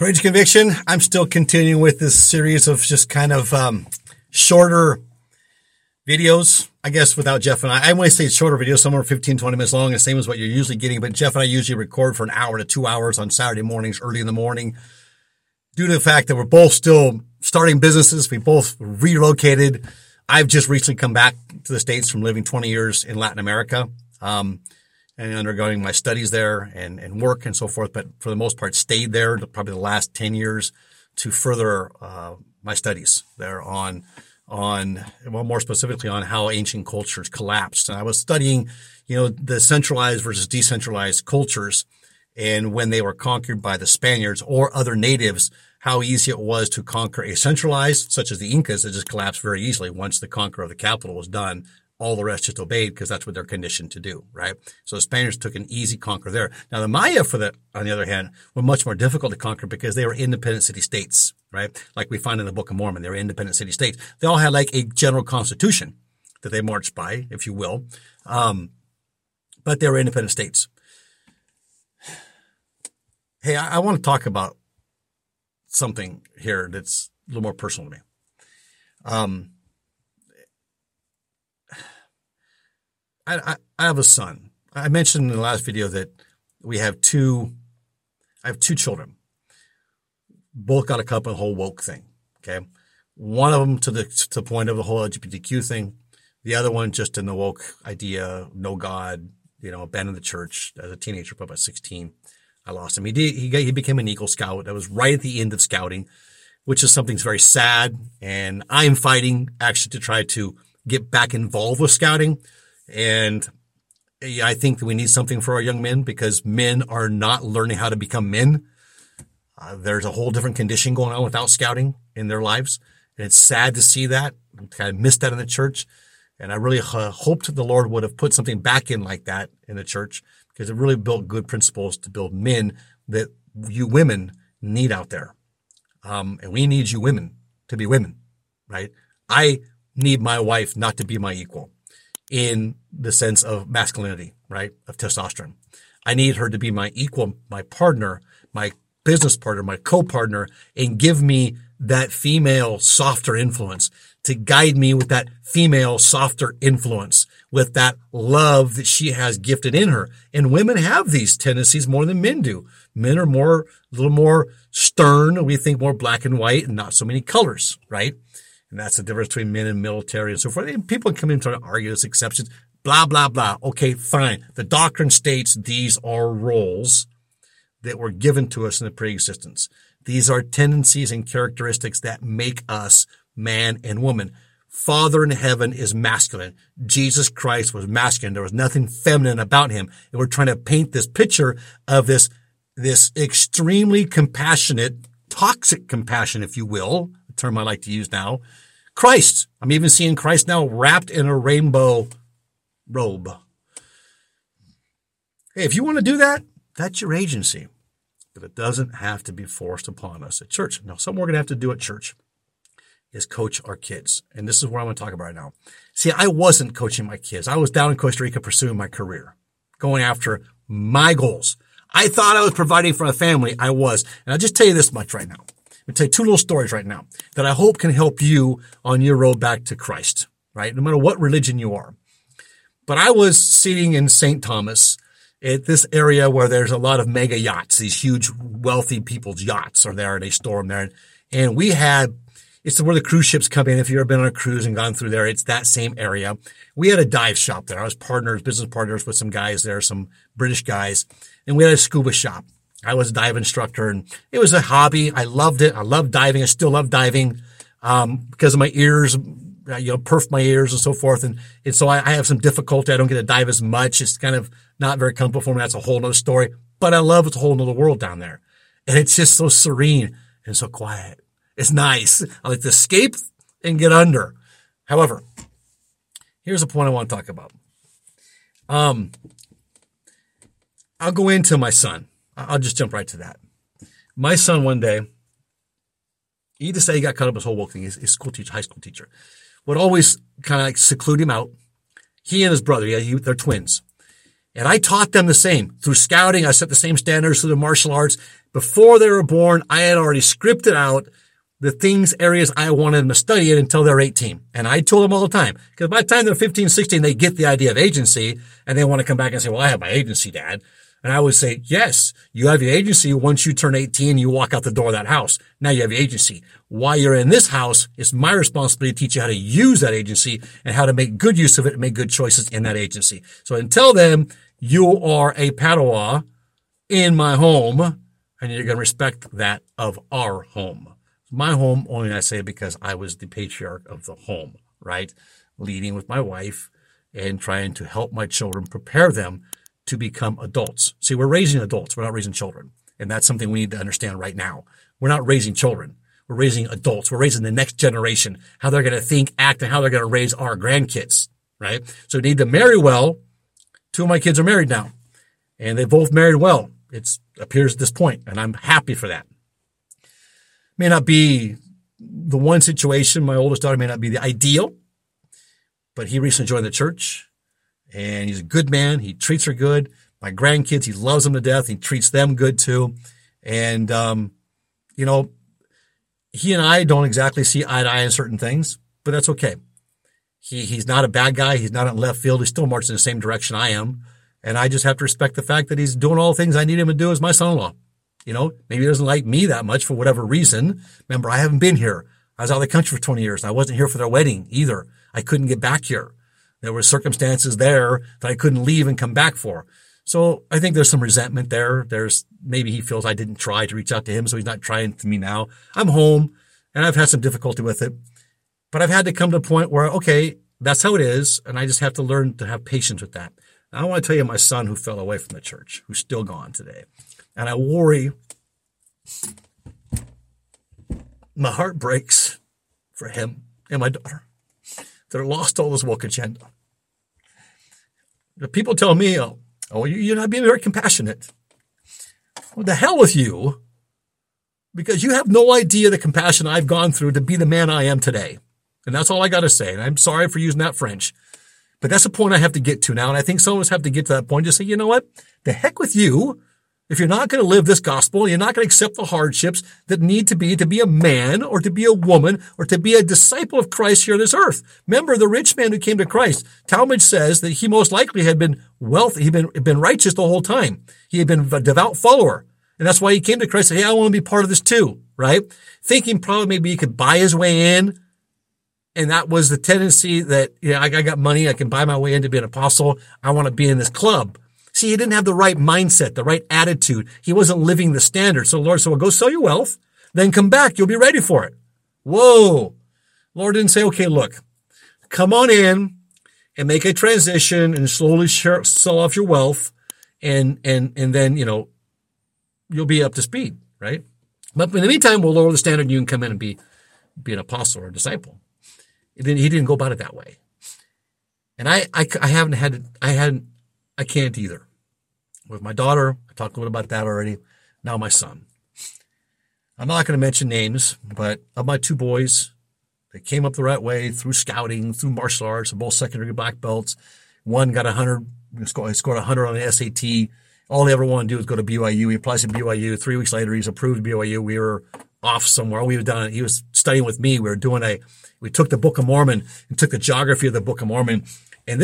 Courage and Conviction. I'm still continuing with this series of just kind of shorter videos, I guess, without Jeff and I. I always say shorter videos, somewhere 15, 20 minutes long, the same as what you're usually getting. But Jeff and I usually record for an hour to 2 hours on Saturday mornings, early in the morning, due to the fact that we're both still starting businesses. We both relocated. I've just recently come back to the States from living 20 years in Latin America and undergoing my studies there and work and so forth, but for the most part stayed there probably the last 10 years to further my studies there on well, more specifically on how ancient cultures collapsed. And I was studying, you know, the centralized versus decentralized cultures and when they were conquered by the Spaniards or other natives, how easy it was to conquer a centralized, such as the Incas, that just collapsed very easily. Once the conquer of the capital was done, all the rest just obeyed because that's what they're conditioned to do, right? So the Spaniards took an easy conquer there. Now the Maya, on the other hand, were much more difficult to conquer because they were independent city-states, right? Like we find in the Book of Mormon, they were independent city-states. They all had like a general constitution that they marched by, if you will, but they were independent states. Hey, I want to talk about something here that's a little more personal to me. I have a son. I mentioned in the last video that I have two children. Both got a cup of the whole woke thing. Okay. One of them to the point of the whole LGBTQ thing. The other one just in the woke idea, no God, you know, abandoned the church as a teenager, probably about 16. I lost him. He became an Eagle Scout. That was right at the end of scouting, which is something that's very sad. And I'm fighting actually to try to get back involved with scouting. And I think that we need something for our young men because men are not learning how to become men. There's a whole different condition going on without scouting in their lives. And it's sad to see that. I kind of missed that in the church. And I really hoped the Lord would have put something back in like that in the church, because it really built good principles to build men that you women need out there. And we need you women to be women, right? I need my wife not to be my equal in the sense of masculinity, right? Of testosterone. I need her to be my equal, my partner, my business partner, my co-partner, and give me that female softer influence, to guide me with that female softer influence, with that love that she has gifted in her. And women have these tendencies more than men do. Men are a little more stern. We think more black and white and not so many colors, right? And that's the difference between men and military and so forth. And people come in trying to argue as exceptions, blah, blah, blah. Okay, fine. The doctrine states these are roles that were given to us in the pre-existence. These are tendencies and characteristics that make us man and woman. Father in heaven is masculine. Jesus Christ was masculine. There was nothing feminine about him. And we're trying to paint this picture of this extremely compassionate, toxic compassion, if you will, a term I like to use now, Christ. I'm even seeing Christ now wrapped in a rainbow robe. Hey, if you want to do that, that's your agency. But it doesn't have to be forced upon us at church. Now, something we're going to have to do at church is coach our kids. And this is what I'm going to talk about right now. See, I wasn't coaching my kids. I was down in Costa Rica pursuing my career, going after my goals. I thought I was providing for a family. I was. And I'll just tell you this much right now. I'm going to tell you two little stories right now that I hope can help you on your road back to Christ, right? No matter what religion you are. But I was sitting in St. Thomas at this area where there's a lot of mega yachts. These huge wealthy people's yachts are there and they store them there. And we had... It's where the cruise ships come in. If you've ever been on a cruise and gone through there, it's that same area. We had a dive shop there. I was business partners with some guys there, some British guys. And we had a scuba shop. I was a dive instructor, and it was a hobby. I loved it. I loved diving. I still love diving because of my ears, you know, perf my ears and so forth. And so I have some difficulty. I don't get to dive as much. It's kind of not very comfortable for me. That's a whole nother story. But I love it's a whole nother world down there. And it's just so serene and so quiet. It's nice. I like to escape and get under. However, here's a point I want to talk about. I'll go into my son. I'll just jump right to that. My son one day, he just said he got caught up in this whole woke thing. He's a school teacher, high school teacher. Would always kind of like seclude him out. He and his brother, they're twins. And I taught them the same. Through scouting, I set the same standards through the martial arts. Before they were born, I had already scripted out the things, areas I wanted them to study it until they're 18. And I told them all the time, because by the time they're 15, 16, they get the idea of agency and they want to come back and say, well, I have my agency, Dad. And I would say, yes, you have your agency. Once you turn 18, you walk out the door of that house. Now you have your agency. While you're in this house, it's my responsibility to teach you how to use that agency and how to make good use of it and make good choices in that agency. So until then, you are a Padawan in my home, and you're going to respect that of our home. My home, only I say because I was the patriarch of the home, right? Leading with my wife and trying to help my children, prepare them to become adults. See, we're raising adults. We're not raising children. And that's something we need to understand right now. We're not raising children. We're raising adults. We're raising the next generation, how they're going to think, act, and how they're going to raise our grandkids, right? So we need to marry well. Two of my kids are married now, and they both married well. It appears at this point, and I'm happy for that. May not be the one situation. My oldest daughter may not be the ideal, but he recently joined the church, and he's a good man. He treats her good. My grandkids, he loves them to death. He treats them good too. And, you know, he and I don't exactly see eye to eye on certain things, but that's okay. He's not a bad guy. He's not in left field. He's still marching in the same direction I am. And I just have to respect the fact that he's doing all the things I need him to do as my son-in-law. You know, maybe he doesn't like me that much for whatever reason. Remember, I haven't been here. I was out of the country for 20 years. I wasn't here for their wedding either. I couldn't get back here. There were circumstances there that I couldn't leave and come back for. So I think there's some resentment there. There's maybe he feels I didn't try to reach out to him, so he's not trying to me now. I'm home, and I've had some difficulty with it. But I've had to come to a point where, okay, that's how it is, and I just have to learn to have patience with that. Now, I want to tell you my son who fell away from the church, who's still gone today. And I worry, my heart breaks for him and my daughter. They're lost all this woke agenda. The people tell me, oh, you're not being very compassionate. Well, the hell with you, because you have no idea the compassion I've gone through to be the man I am today. And that's all I got to say. And I'm sorry for using that French. But that's the point I have to get to now. And I think some of us have to get to that point to say, you know what? The heck with you. If you're not going to live this gospel, you're not going to accept the hardships that need to be a man or to be a woman or to be a disciple of Christ here on this earth. Remember the rich man who came to Christ. Talmage says that he most likely had been wealthy. He'd been righteous the whole time. He had been a devout follower. And that's why he came to Christ and said, hey, I want to be part of this too, right? Thinking probably maybe he could buy his way in. And that was the tendency that, you know, I got money. I can buy my way in to be an apostle. I want to be in this club. See, he didn't have the right mindset, the right attitude. He wasn't living the standard. So the Lord said, well, go sell your wealth, then come back. You'll be ready for it. Whoa. Lord didn't say, okay, look, come on in and make a transition and slowly sell off your wealth. And then, you know, you'll be up to speed, right? But in the meantime, we'll lower the standard and you can come in and be an apostle or a disciple. He didn't go about it that way. And I can't either. With my daughter, I talked a little about that already. Now my son. I'm not going to mention names, but of my two boys, they came up the right way through scouting, through martial arts, both secondary black belts. One got 100, scored 100 on the SAT. All he ever wanted to do was go to BYU. He applies to BYU. 3 weeks later, he's approved BYU. We were off somewhere. He was studying with me. We took the Book of Mormon and took the geography of the Book of Mormon. And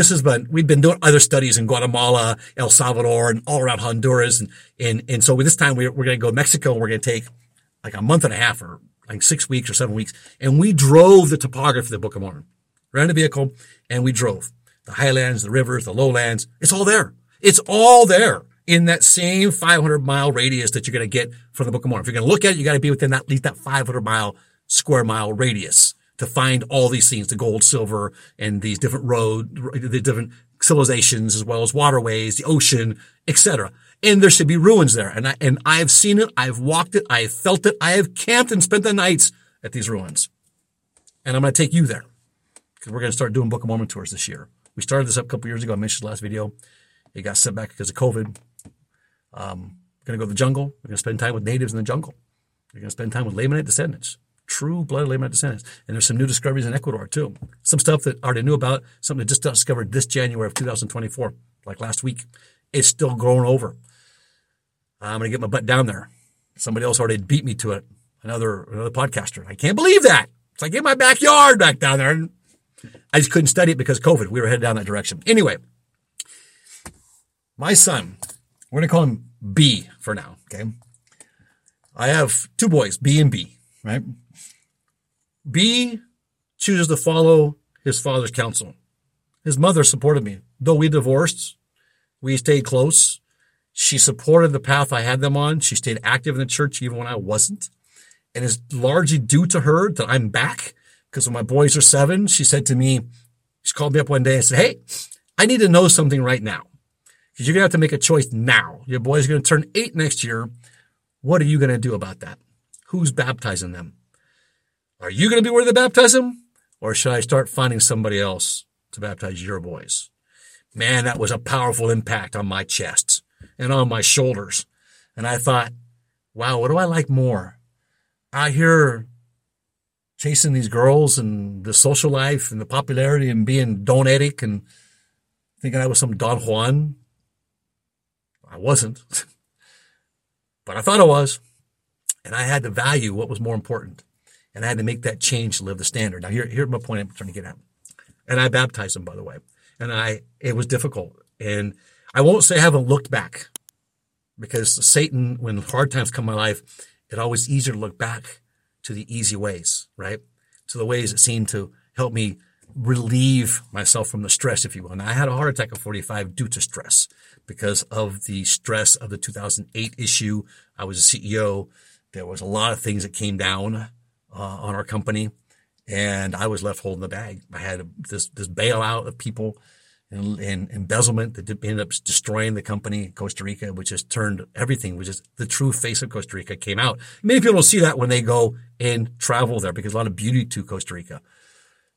we've been doing other studies in Guatemala, El Salvador, and all around Honduras. And so this time we're going to go to Mexico, and we're going to take like a month and a half or like 6 weeks or 7 weeks. And we drove the topography of the Book of Mormon. Rented a vehicle and we drove the highlands, the rivers, the lowlands. It's all there. It's all there in that same 500-mile radius that you're going to get from the Book of Mormon. If you're going to look at it, you got to be within that, at least that 500 square mile radius, to find all these things, the gold, silver, and these different the different civilizations, as well as waterways, the ocean, etc. And there should be ruins there. And I've seen it. I've walked it. I've felt it. I have camped and spent the nights at these ruins. And I'm going to take you there, because we're going to start doing Book of Mormon tours this year. We started this up a couple years ago. I mentioned the last video. It got set back because of COVID. We're going to go to the jungle. We're going to spend time with natives in the jungle. We're going to spend time with Lamanite descendants. True blood Lamanite descendants. And there's some new discoveries in Ecuador too. Some stuff that I already knew about, something that just got discovered this January of 2024, like last week. It's still grown over. I'm going to get my butt down there. Somebody else already beat me to it. Another podcaster. I can't believe that. It's like in my backyard back down there. And I just couldn't study it because of COVID. We were headed down that direction. Anyway, my son, we're going to call him B for now, okay? I have two boys, B and B, right? B chooses to follow his father's counsel. His mother supported me. Though we divorced, we stayed close. She supported the path I had them on. She stayed active in the church even when I wasn't. And it's largely due to her that I'm back, because when my boys are 7, she said to me, she called me up one day and said, hey, I need to know something right now, because you're going to have to make a choice now. Your boys are going to turn 8 next year. What are you going to do about that? Who's baptizing them? Are you going to be where they baptize them? Or should I start finding somebody else to baptize your boys? Man, that was a powerful impact on my chest and on my shoulders. And I thought, wow, what do I like more? Out here chasing these girls and the social life and the popularity and being Don Eric and thinking I was some Don Juan. I wasn't, but I thought I was. And I had to value what was more important. And I had to make that change to live the standard. Now, here's my point I'm trying to get at. And I baptized them, by the way. And it was difficult. And I won't say I haven't looked back, because Satan, when hard times come in my life, it's always easier to look back to the easy ways, right? To the ways that seemed to help me relieve myself from the stress, if you will. And I had a heart attack at 45 due to stress, because of the stress of the 2008 issue. I was a CEO. There was a lot of things that came down on our company, and I was left holding the bag. I had this bailout of people and embezzlement that ended up destroying the company in Costa Rica, which just turned everything, which is the true face of Costa Rica came out. Many people don't see that when they go and travel there, because a lot of beauty to Costa Rica.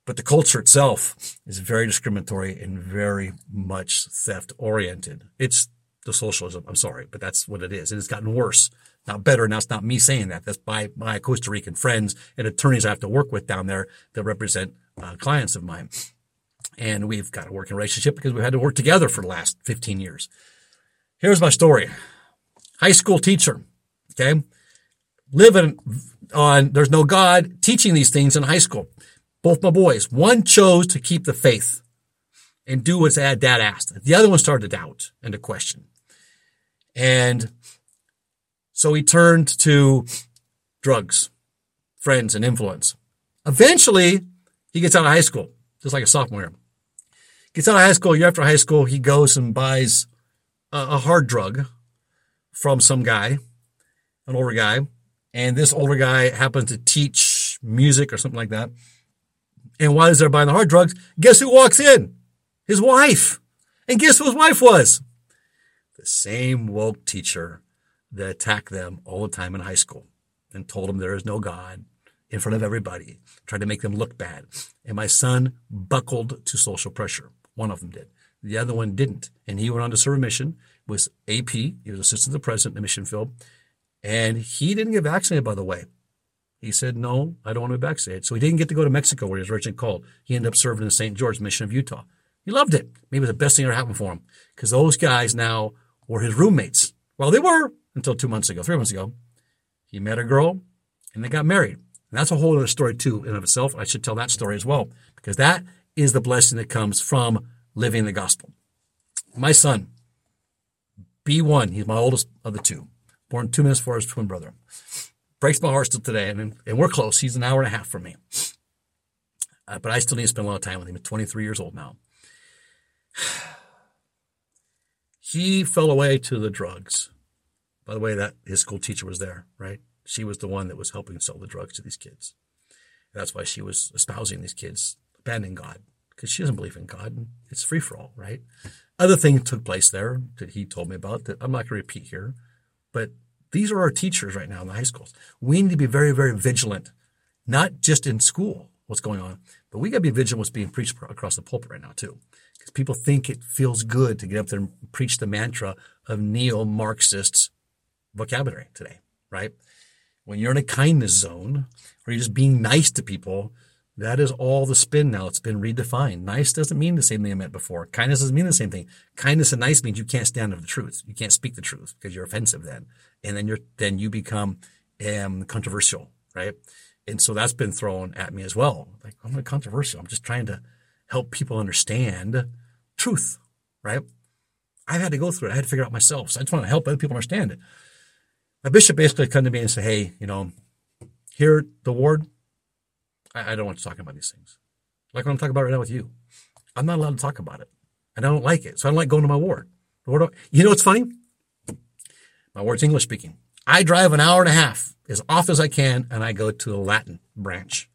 But the culture itself is very discriminatory and very much theft-oriented. It's the socialism. I'm sorry, but that's what it is. And it's gotten worse. Not better. Now, it's not me saying that. That's by my Costa Rican friends and attorneys I have to work with down there that represent clients of mine. And we've got a working relationship because we've had to work together for the last 15 years. Here's my story. High school teacher, okay? Living on there's no God, teaching these things in high school. Both my boys. One chose to keep the faith and do what dad asked. The other one started to doubt and to question. And so he turned to drugs, friends, and influence. Eventually, he gets out of high school, just like a sophomore. Gets out of high school, year after high school, he goes and buys a hard drug from some guy, an older guy. And this older guy happens to teach music or something like that. And while they're buying the hard drugs, guess who walks in? His wife. And guess who his wife was? The same woke teacher that attacked them all the time in high school and told them there is no God in front of everybody, tried to make them look bad. And my son buckled to social pressure. One of them did. The other one didn't. And he went on to serve a mission, was AP. He was assistant to the president in the mission field. And he didn't get vaccinated, by the way. He said, no, I don't want to be vaccinated. So he didn't get to go to Mexico where he was originally called. He ended up serving in the St. George Mission of Utah. He loved it. Maybe it was the best thing that ever happened for him, because those guys now were his roommates. Well, they were. Until 3 months ago, he met a girl and they got married. And that's a whole other story too in and of itself. I should tell that story as well, because that is the blessing that comes from living the gospel. My son, B1, he's my oldest of the two, born 2 minutes before his twin brother. Breaks my heart still today, and we're close. He's an hour and a half from me. But I still need to spend a lot of time with him. He's 23 years old now. He fell away to the drugs. By the way, that his school teacher was there, right? She was the one that was helping sell the drugs to these kids. And that's why she was espousing these kids, abandoning God, because she doesn't believe in God. And it's free for all, right? Other things took place there that he told me about that I'm not going to repeat here. But these are our teachers right now in the high schools. We need to be very, very vigilant, not just in school, what's going on, but we got to be vigilant what's being preached across the pulpit right now too. Because people think it feels good to get up there and preach the mantra of neo-Marxists vocabulary today, right? When you're in a kindness zone, or you're just being nice to people, That is all the spin now. It's been redefined. Nice doesn't mean the same thing it meant before. Kindness doesn't mean the same thing. Kindness and nice means you can't stand up for the truth. You can't speak the truth because you're offensive then. And then you become controversial, right? And so that's been thrown at me as well. Like, I'm not controversial. I'm just trying to help people understand truth, right? I've had to go through it. I had to figure it out myself. So I just want to help other people understand it. My bishop basically come to me and say, hey, here, the ward, I don't want to talk about these things. Like what I'm talking about right now with you. I'm not allowed to talk about it. And I don't like it. So I don't like going to my ward. You know what's funny? My ward's English speaking. I drive an hour and a half as often as I can, and I go to the Latin branch.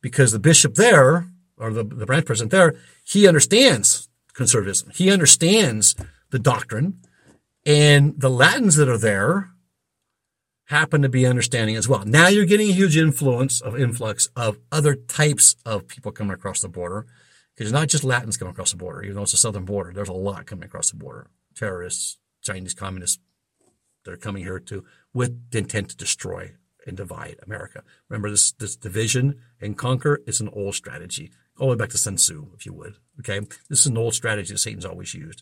Because the bishop there, or the branch president there, he understands conservatism. He understands the doctrine. And the Latins that are there happen to be understanding as well. Now you're getting a huge influx of other types of people coming across the border, because it's not just Latins coming across the border, even though it's the southern border. There's a lot coming across the border. Terrorists, Chinese communists, that are coming here too, with the intent to destroy and divide America. Remember, this division and conquer is an old strategy. All the way back to Sun Tzu, if you would. Okay? This is an old strategy that Satan's always used.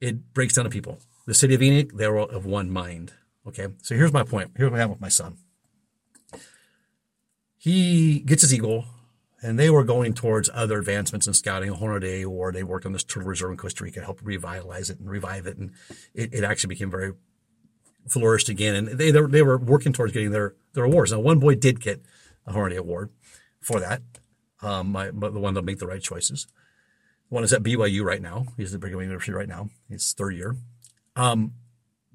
It breaks down the people. The city of Enoch, they were of one mind. Okay, so here's my point. Here's what happened with my son. He gets his eagle, and they were going towards other advancements in scouting, a Hornaday award. They worked on this turtle reserve in Costa Rica, helped revitalize it and revive it, and it actually became very flourished again. And they were working towards getting their awards. Now, one boy did get a Hornaday award for that, the one that made the right choices. One is at BYU right now. He's at Brigham Young University right now. It's third year. The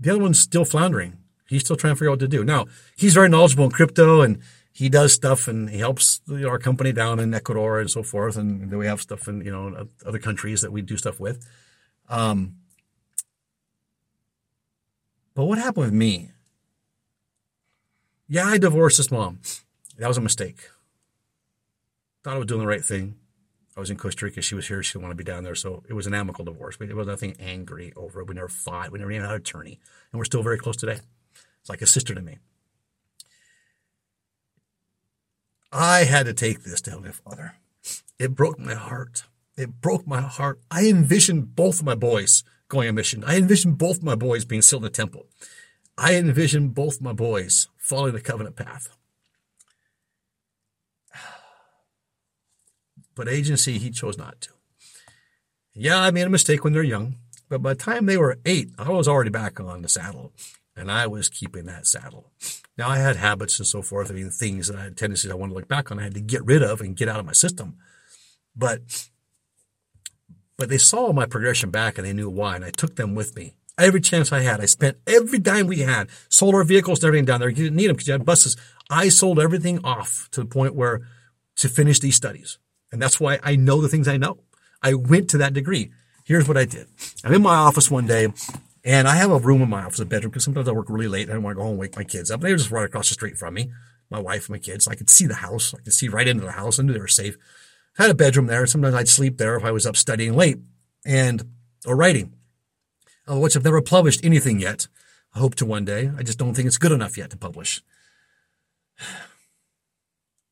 other one's still floundering. He's still trying to figure out what to do. Now, he's very knowledgeable in crypto, and he does stuff, and he helps our company down in Ecuador and so forth. And then we have stuff in other countries that we do stuff with. But what happened with me? Yeah, I divorced his mom. That was a mistake. Thought I was doing the right thing. I was in Costa Rica. She was here. She didn't want to be down there. So it was an amicable divorce. There was nothing angry over it. We never fought. We never even had an attorney. And we're still very close today. It's like a sister to me. I had to take this to Heavenly Father. It broke my heart. It broke my heart. I envisioned both of my boys going on mission. I envisioned both of my boys being sealed in the temple. I envisioned both of my boys following the covenant path. But agency, he chose not to. Yeah, I made a mistake when they're young, but by the time they were 8, I was already back on the saddle, and I was keeping that saddle. Now, I had habits and so forth, things that I had tendencies I wanted to look back on, I had to get rid of and get out of my system. But they saw my progression back, and they knew why, and I took them with me. Every chance I had, I spent every dime we had, sold our vehicles and everything down there. You didn't need them because you had buses. I sold everything off to the point where to finish these studies. And that's why I know the things I know. I went to that degree. Here's what I did. I'm in my office one day, and I have a room in my office, a bedroom, because sometimes I work really late and I don't want to go home and wake my kids up. They were just right across the street from me, my wife and my kids. I could see the house. I could see right into the house. I knew they were safe. I had a bedroom there. Sometimes I'd sleep there if I was up studying late or writing, which I've never published anything yet. I hope to one day. I just don't think it's good enough yet to publish.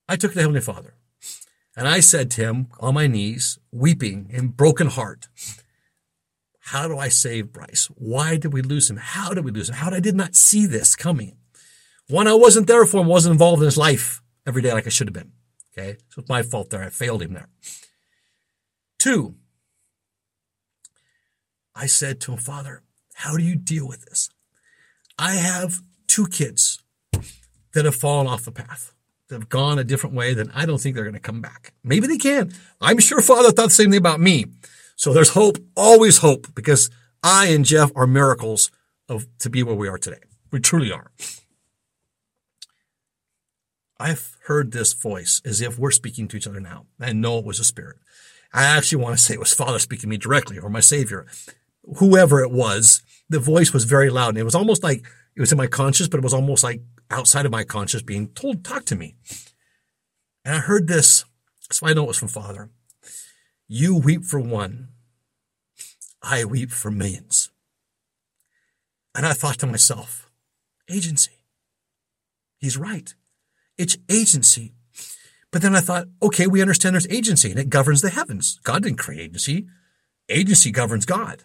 I took it to Heavenly Father. And I said to him on my knees, weeping and broken heart, how do I save Bryce? Why did we lose him? How did we lose him? How did I not see this coming? One, I wasn't there for him, wasn't involved in his life every day like I should have been. Okay. So it's my fault there. I failed him there. 2, I said to him, Father, how do you deal with this? I have 2 kids that have fallen off the path. They've gone a different way, then I don't think they're going to come back. Maybe they can. I'm sure Father thought the same thing about me. So there's hope, always hope, because I and Jeff are miracles to be where we are today. We truly are. I've heard this voice as if we're speaking to each other now. I know it was a spirit. I actually want to say it was Father speaking to me directly, or my Savior. Whoever it was, the voice was very loud, and it was almost like it was in my conscious, but it was almost like outside of my conscious being told, talk to me. And I heard this, so I know it was from Father. You weep for one, I weep for millions. And I thought to myself, agency. He's right. It's agency. But then I thought, okay, we understand there's agency and it governs the heavens. God didn't create agency. Agency governs God.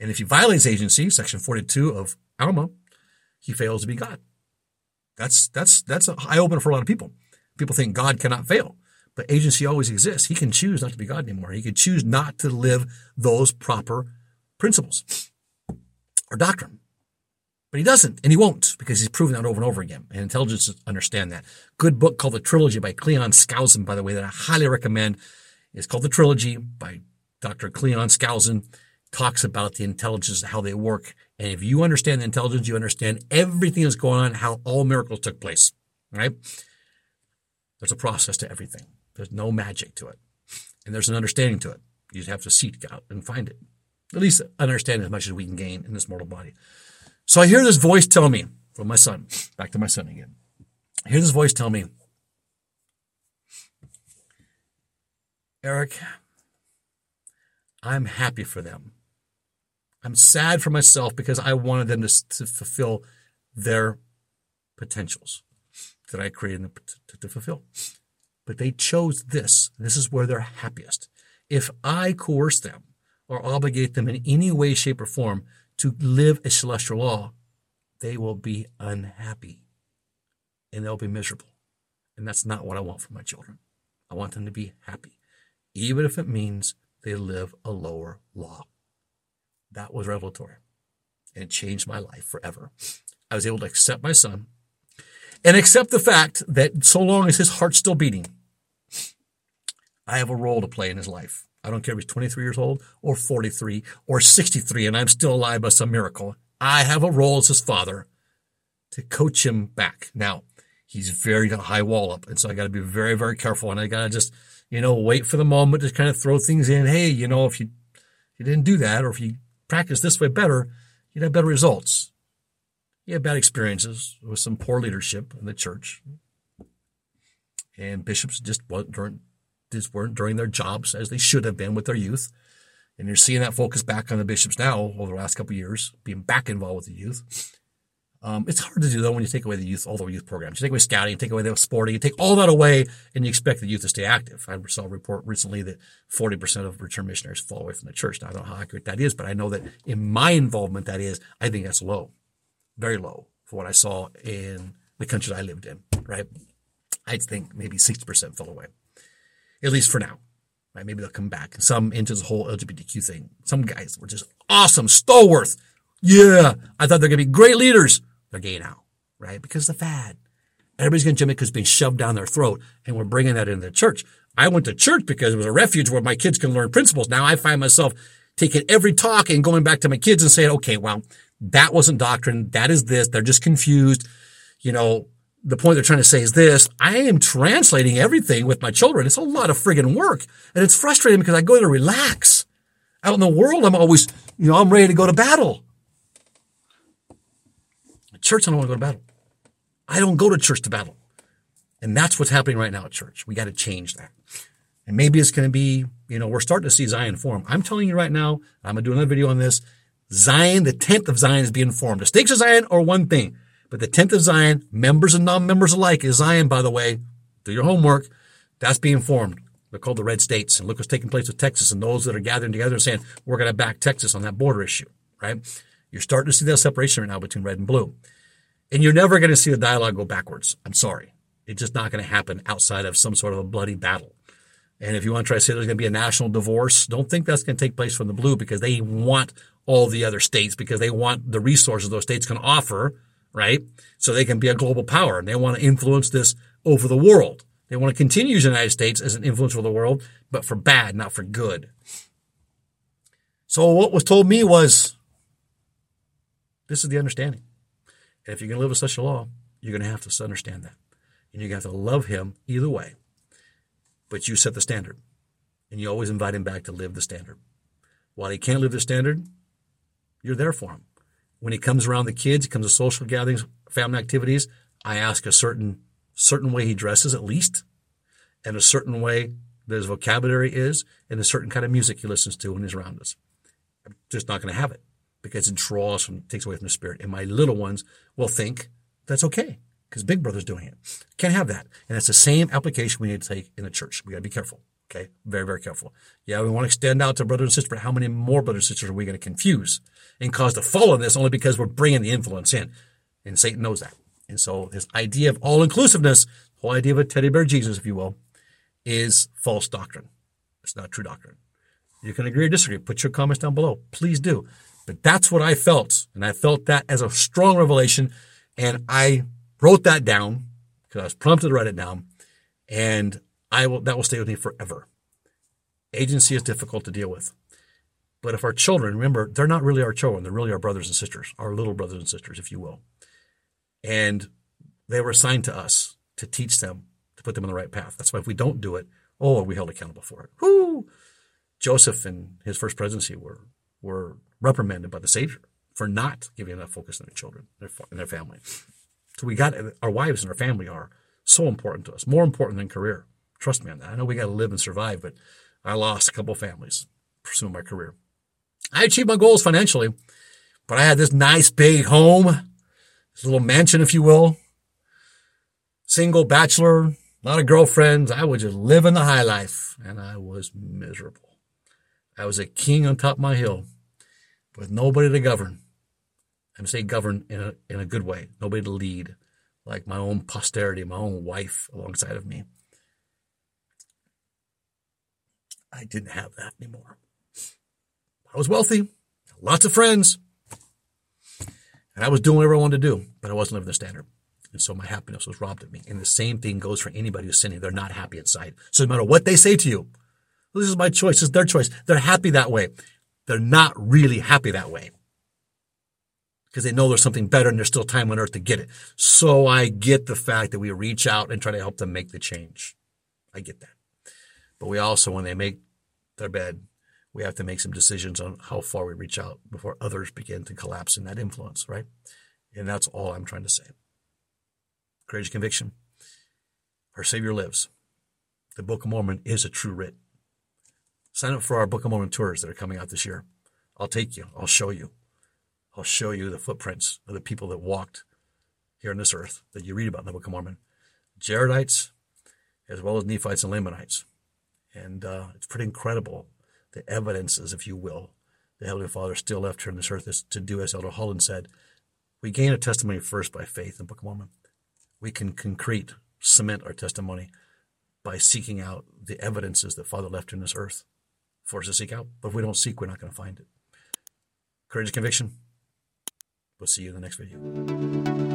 And if he violates agency, section 42 of Alma, he fails to be God. That's an eye-opener for a lot of people. People think God cannot fail, but agency always exists. He can choose not to be God anymore. He can choose not to live those proper principles or doctrine. But he doesn't, and he won't, because he's proven that over and over again. And intelligences understand that. Good book called The Trilogy by Cleon Skousen, by the way, that I highly recommend. It's called The Trilogy by Dr. Cleon Skousen. Talks about the intelligence and how they work. And if you understand the intelligence, you understand everything that's going on, how all miracles took place. All right? There's a process to everything. There's no magic to it. And there's an understanding to it. You just have to seek out and find it. At least understand as much as we can gain in this mortal body. So I hear this voice tell me, from my son, back to my son again. I hear this voice tell me, Eric, I'm happy for them. I'm sad for myself because I wanted them to fulfill their potentials that I created them to fulfill. But they chose this. This is where they're happiest. If I coerce them or obligate them in any way, shape, or form to live a celestial law, they will be unhappy and they'll be miserable. And that's not what I want for my children. I want them to be happy, even if it means they live a lower law. That was revelatory. And it changed my life forever. I was able to accept my son and accept the fact that so long as his heart's still beating, I have a role to play in his life. I don't care if he's 23 years old or 43 or 63 and I'm still alive by some miracle. I have a role as his father to coach him back. Now, he's very got a high wall up, and so I got to be very, very careful, and I got to just, wait for the moment to kind of throw things in. Hey, if you didn't do that or if you practice this way better, you'd have better results. You had bad experiences with some poor leadership in the church, and bishops just weren't during their jobs as they should have been with their youth. And you're seeing that focus back on the bishops now over the last couple of years, being back involved with the youth. It's hard to do, though, when you take away all the youth programs. You take away scouting, you take away the sporting, you take all that away, and you expect the youth to stay active. I saw a report recently that 40% of return missionaries fall away from the church. Now, I don't know how accurate that is, but I know that in my involvement, I think that's low, very low for what I saw in the country that I lived in, right? I think maybe 60% fell away, at least for now. Right? Maybe they'll come back. Some into the whole LGBTQ thing. Some guys were just awesome, stalworth. Yeah, I thought they're going to be great leaders. They're gay now, right? Because of the fad. Everybody's going to jump in because it's being shoved down their throat, and we're bringing that into the church. I went to church because it was a refuge where my kids can learn principles. Now I find myself taking every talk and going back to my kids and saying, okay, well, that wasn't doctrine. That is this. They're just confused. The point they're trying to say is this. I am translating everything with my children. It's a lot of friggin' work, and it's frustrating because I go to relax. Out in the world, I'm always, I'm ready to go to battle. Church, I don't want to go to battle. I don't go to church to battle. And that's what's happening right now at church. We got to change that. And maybe it's going to be, we're starting to see Zion form. I'm telling you right now, I'm going to do another video on this. Zion, the 10th of Zion is being formed. The stakes of Zion are one thing, but the 10th of Zion, members and non-members alike, is Zion, by the way. Do your homework. That's being formed. They're called the red states. And look what's taking place with Texas and those that are gathering together and saying, we're going to back Texas on that border issue, right? You're starting to see that separation right now between red and blue. And you're never going to see the dialogue go backwards. I'm sorry. It's just not going to happen outside of some sort of a bloody battle. And if you want to try to say there's going to be a national divorce, don't think that's going to take place from the blue, because they want all the other states, because they want the resources those states can offer, right? So they can be a global power. And they want to influence this over the world. They want to continue using the United States as an influence over the world, but for bad, not for good. So what was told me was, this is the understanding. And if you're going to live with such a law, you're going to have to understand that. And you're going to have to love him either way. But you set the standard. And you always invite him back to live the standard. While he can't live the standard, you're there for him. When he comes around the kids, he comes to social gatherings, family activities, I ask a certain way he dresses at least, and a certain way that his vocabulary is, and a certain kind of music he listens to when he's around us. I'm just not going to have it. Because it takes away from the spirit. And my little ones will think that's okay. because Big Brother's doing it. Can't have that. And that's the same application we need to take in the church. We got to be careful. Okay? Very, very careful. Yeah, we want to extend out to brothers and sisters, but how many more brothers and sisters are we going to confuse and cause the fall of this only because we're bringing the influence in? And Satan knows that. And so his idea of all-inclusiveness, the whole idea of a teddy bear Jesus, if you will, is false doctrine. It's not true doctrine. You can agree or disagree. Put your comments down below. Please do. But that's what I felt. And I felt that as a strong revelation. And I wrote that down because I was prompted to write it down. And that will stay with me forever. Agency is difficult to deal with. But if our children, remember, they're not really our children. They're really our brothers and sisters, our little brothers and sisters, if you will. And they were assigned to us to teach them, to put them on the right path. That's why if we don't do it, oh, are we held accountable for it? Whoo! Joseph and his first presidency were reprimanded by the Savior for not giving enough focus on their children and their family. So our wives and our family are so important to us, more important than career. Trust me on that. I know we got to live and survive, but I lost a couple families pursuing my career. I achieved my goals financially, but I had this nice big home, this little mansion, if you will, single bachelor, not a girlfriend. I was just living the high life, and I was miserable. I was a king on top of my hill with nobody to govern. I'm saying govern in a good way, nobody to lead, like my own posterity, my own wife alongside of me. I didn't have that anymore. I was wealthy, lots of friends, and I was doing whatever I wanted to do, but I wasn't living the standard. And so my happiness was robbed of me. And the same thing goes for anybody who's sinning. They're not happy inside. So no matter what they say to you, this is my choice, this is their choice. They're happy that way. They're not really happy that way because they know there's something better and there's still time on earth to get it. So I get the fact that we reach out and try to help them make the change. I get that. But we also, when they make their bed, we have to make some decisions on how far we reach out before others begin to collapse in that influence, right? And that's all I'm trying to say. Courageous conviction. Our Savior lives. The Book of Mormon is a true writ. Sign up for our Book of Mormon tours that are coming out this year. I'll take you. I'll show you. I'll show you the footprints of the people that walked here on this earth that you read about in the Book of Mormon. Jaredites, as well as Nephites and Lamanites. And it's pretty incredible, the evidences, if you will, the Heavenly Father still left here on this earth is to do, as Elder Holland said, we gain a testimony first by faith in the Book of Mormon. We can cement our testimony by seeking out the evidences that Father left in this earth for us to seek out. But if we don't seek, we're not going to find it. Courageous conviction. We'll see you in the next video.